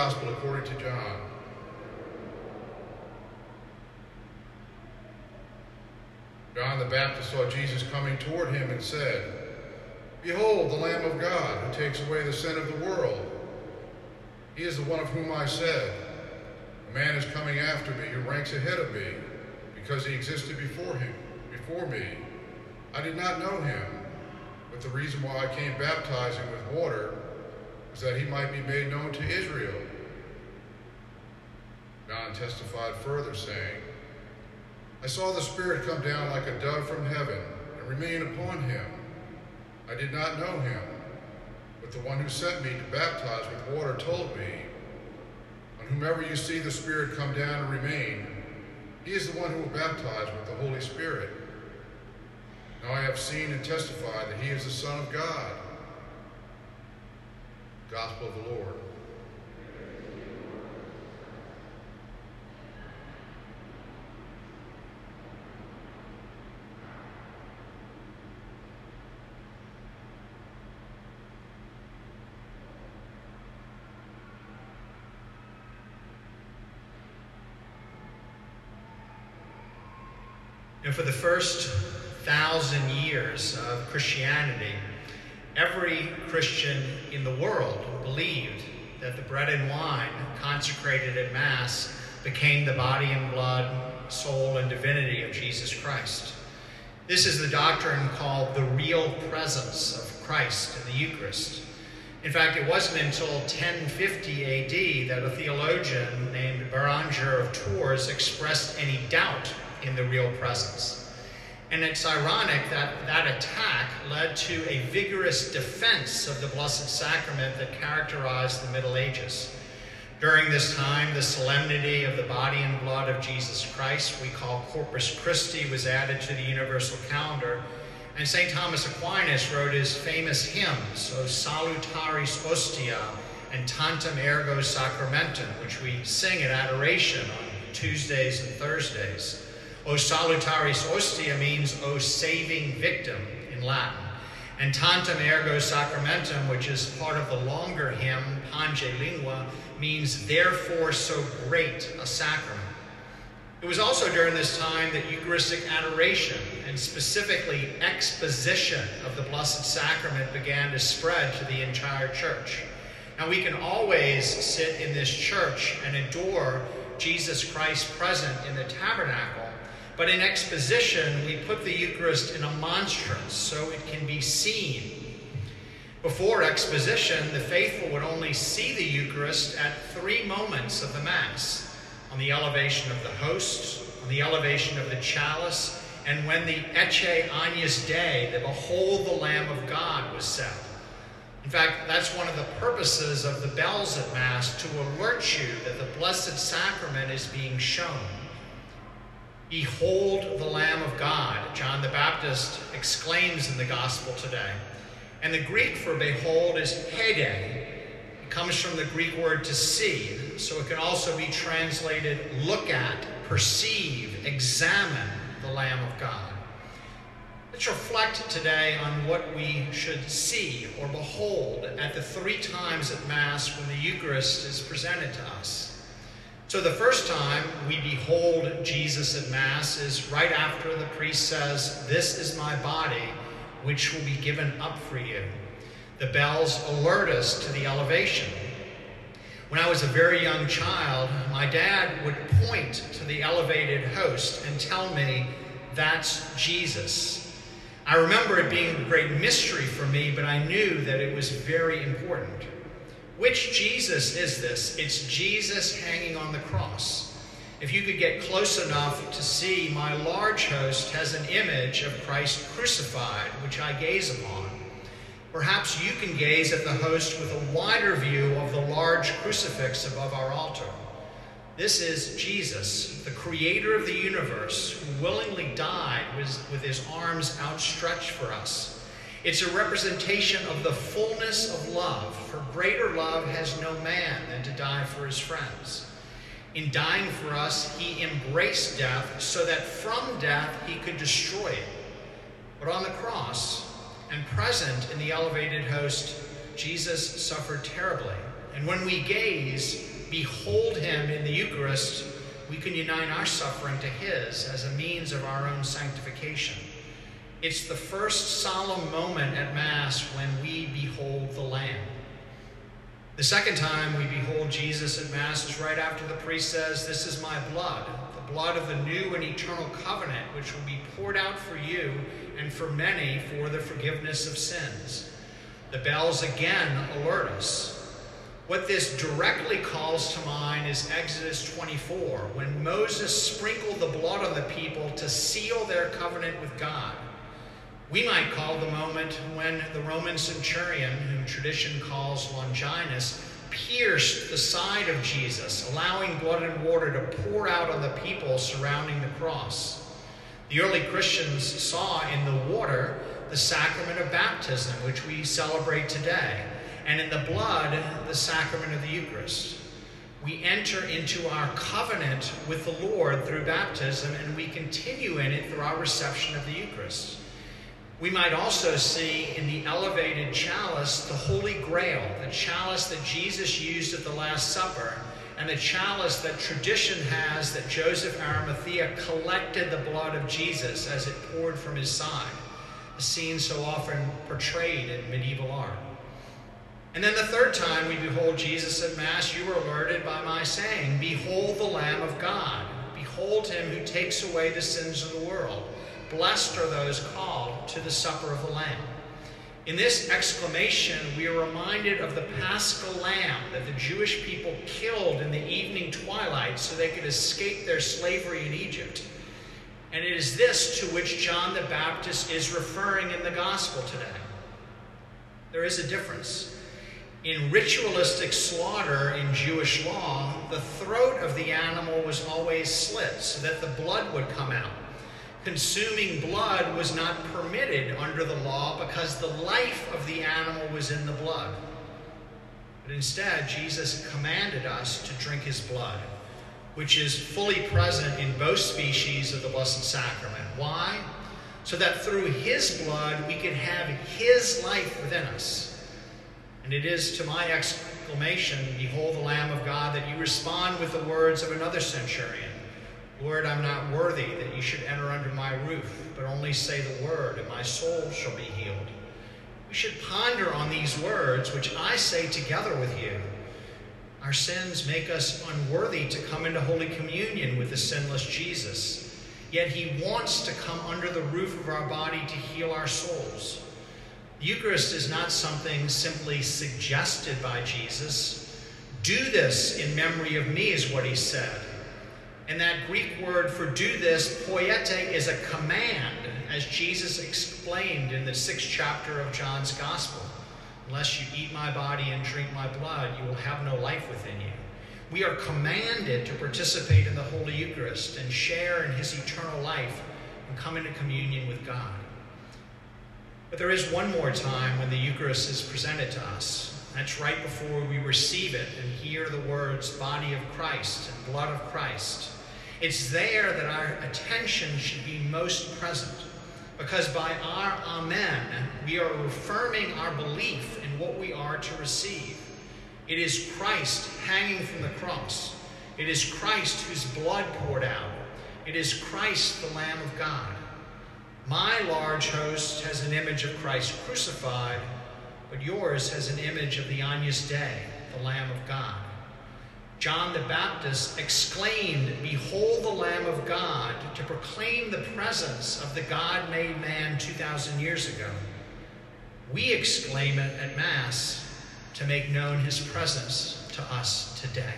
Gospel according to John. John the Baptist saw Jesus coming toward him and said, "Behold, the Lamb of God, who takes away the sin of the world. He is the one of whom I said, a man is coming after me who ranks ahead of me, because he existed before me. I did not know him, but the reason why I came baptizing with water was that he might be made known to Israel." John testified further, saying, "I saw the Spirit come down like a dove from heaven and remain upon him. I did not know him, but the one who sent me to baptize with water told me, on whomever you see the Spirit come down and remain, he is the one who will baptize with the Holy Spirit. Now I have seen and testified that he is the Son of God." Gospel of the Lord. And for the first 1,000 years of Christianity, every Christian in the world believed that the bread and wine consecrated at Mass became the body and blood, soul, and divinity of Jesus Christ. This is the doctrine called the real presence of Christ in the Eucharist. In fact, it wasn't until 1050 AD that a theologian named Baranger of Tours expressed any doubt in the real presence. And it's ironic that that attack led to a vigorous defense of the Blessed Sacrament that characterized the Middle Ages. During this time, the solemnity of the body and blood of Jesus Christ, we call Corpus Christi, was added to the universal calendar, and St. Thomas Aquinas wrote his famous hymns, O Salutaris Ostia and Tantum Ergo Sacramentum, which we sing in adoration on Tuesdays and Thursdays. O Salutaris Ostia means O Saving Victim in Latin, and Tantum Ergo Sacramentum, which is part of the longer hymn, Pange Lingua, means Therefore So Great a Sacrament. It was also during this time that Eucharistic adoration, and specifically exposition of the Blessed Sacrament, began to spread to the entire church. Now we can always sit in this church and adore Jesus Christ present in the tabernacle, but in exposition, we put the Eucharist in a monstrance so it can be seen. Before exposition, the faithful would only see the Eucharist at three moments of the Mass: on the elevation of the host, on the elevation of the chalice, and when the Ecce Agnus Dei, the Behold the Lamb of God, was said. In fact, that's one of the purposes of the bells at Mass, to alert you that the Blessed Sacrament is being shown. "Behold the Lamb of God," John the Baptist exclaims in the Gospel today. And the Greek for behold is hede. It comes from the Greek word to see, so it can also be translated look at, perceive, examine the Lamb of God. Let's reflect today on what we should see or behold at the three times at Mass when the Eucharist is presented to us. So the first time we behold Jesus at Mass is right after the priest says, "This is my body, which will be given up for you." The bells alert us to the elevation. When I was a very young child, my dad would point to the elevated host and tell me, "That's Jesus." I remember it being a great mystery for me, but I knew that it was very important. Which Jesus is this? It's Jesus hanging on the cross. If you could get close enough to see, my large host has an image of Christ crucified, which I gaze upon. Perhaps you can gaze at the host with a wider view of the large crucifix above our altar. This is Jesus, the creator of the universe, who willingly died with his arms outstretched for us. It's a representation of the fullness of love, for greater love has no man than to die for his friends. In dying for us, he embraced death so that from death he could destroy it. But on the cross, and present in the elevated host, Jesus suffered terribly. And when we gaze, behold him in the Eucharist, we can unite our suffering to his as a means of our own sanctification. It's the first solemn moment at Mass when we behold the Lamb. The second time we behold Jesus at Mass is right after the priest says, "This is my blood, the blood of the new and eternal covenant, which will be poured out for you and for many for the forgiveness of sins." The bells again alert us. What this directly calls to mind is Exodus 24, when Moses sprinkled the blood on the people to seal their covenant with God. We might call the moment when the Roman centurion, whom tradition calls Longinus, pierced the side of Jesus, allowing blood and water to pour out on the people surrounding the cross. The early Christians saw in the water the sacrament of baptism, which we celebrate today, and in the blood, the sacrament of the Eucharist. We enter into our covenant with the Lord through baptism, and we continue in it through our reception of the Eucharist. We might also see in the elevated chalice the Holy Grail, the chalice that Jesus used at the Last Supper, and the chalice that tradition has that Joseph Arimathea collected the blood of Jesus as it poured from his side, a scene so often portrayed in medieval art. And then the third time we behold Jesus at Mass, you are alerted by my saying, "Behold the Lamb of God. Behold him who takes away the sins of the world. Blessed are those called to the supper of the Lamb." In this exclamation, we are reminded of the Paschal Lamb that the Jewish people killed in the evening twilight so they could escape their slavery in Egypt. And it is this to which John the Baptist is referring in the Gospel today. There is a difference. In ritualistic slaughter in Jewish law, the throat of the animal was always slit so that the blood would come out. Consuming blood was not permitted under the law because the life of the animal was in the blood. But instead, Jesus commanded us to drink his blood, which is fully present in both species of the Blessed Sacrament. Why? So that through his blood, we can have his life within us. And it is to my exclamation, "Behold the Lamb of God," that you respond with the words of another centurion, "Lord, I'm not worthy that you should enter under my roof, but only say the word, and my soul shall be healed." We should ponder on these words, which I say together with you. Our sins make us unworthy to come into Holy Communion with the sinless Jesus, yet he wants to come under the roof of our body to heal our souls. The Eucharist is not something simply suggested by Jesus. "Do this in memory of me," is what he said. And that Greek word for "do this," poiete, is a command, as Jesus explained in the 6th chapter of John's Gospel. "Unless you eat my body and drink my blood, you will have no life within you." We are commanded to participate in the Holy Eucharist and share in his eternal life and come into communion with God. But there is one more time when the Eucharist is presented to us. That's right before we receive it and hear the words, "body of Christ" and "blood of Christ." It's there that our attention should be most present, because by our Amen, we are affirming our belief in what we are to receive. It is Christ hanging from the cross. It is Christ whose blood poured out. It is Christ, the Lamb of God. My large host has an image of Christ crucified, but yours has an image of the Agnus Dei, the Lamb of God. John the Baptist exclaimed, "Behold the Lamb of God," to proclaim the presence of the God made man 2,000 years ago. We exclaim it at Mass to make known his presence to us today.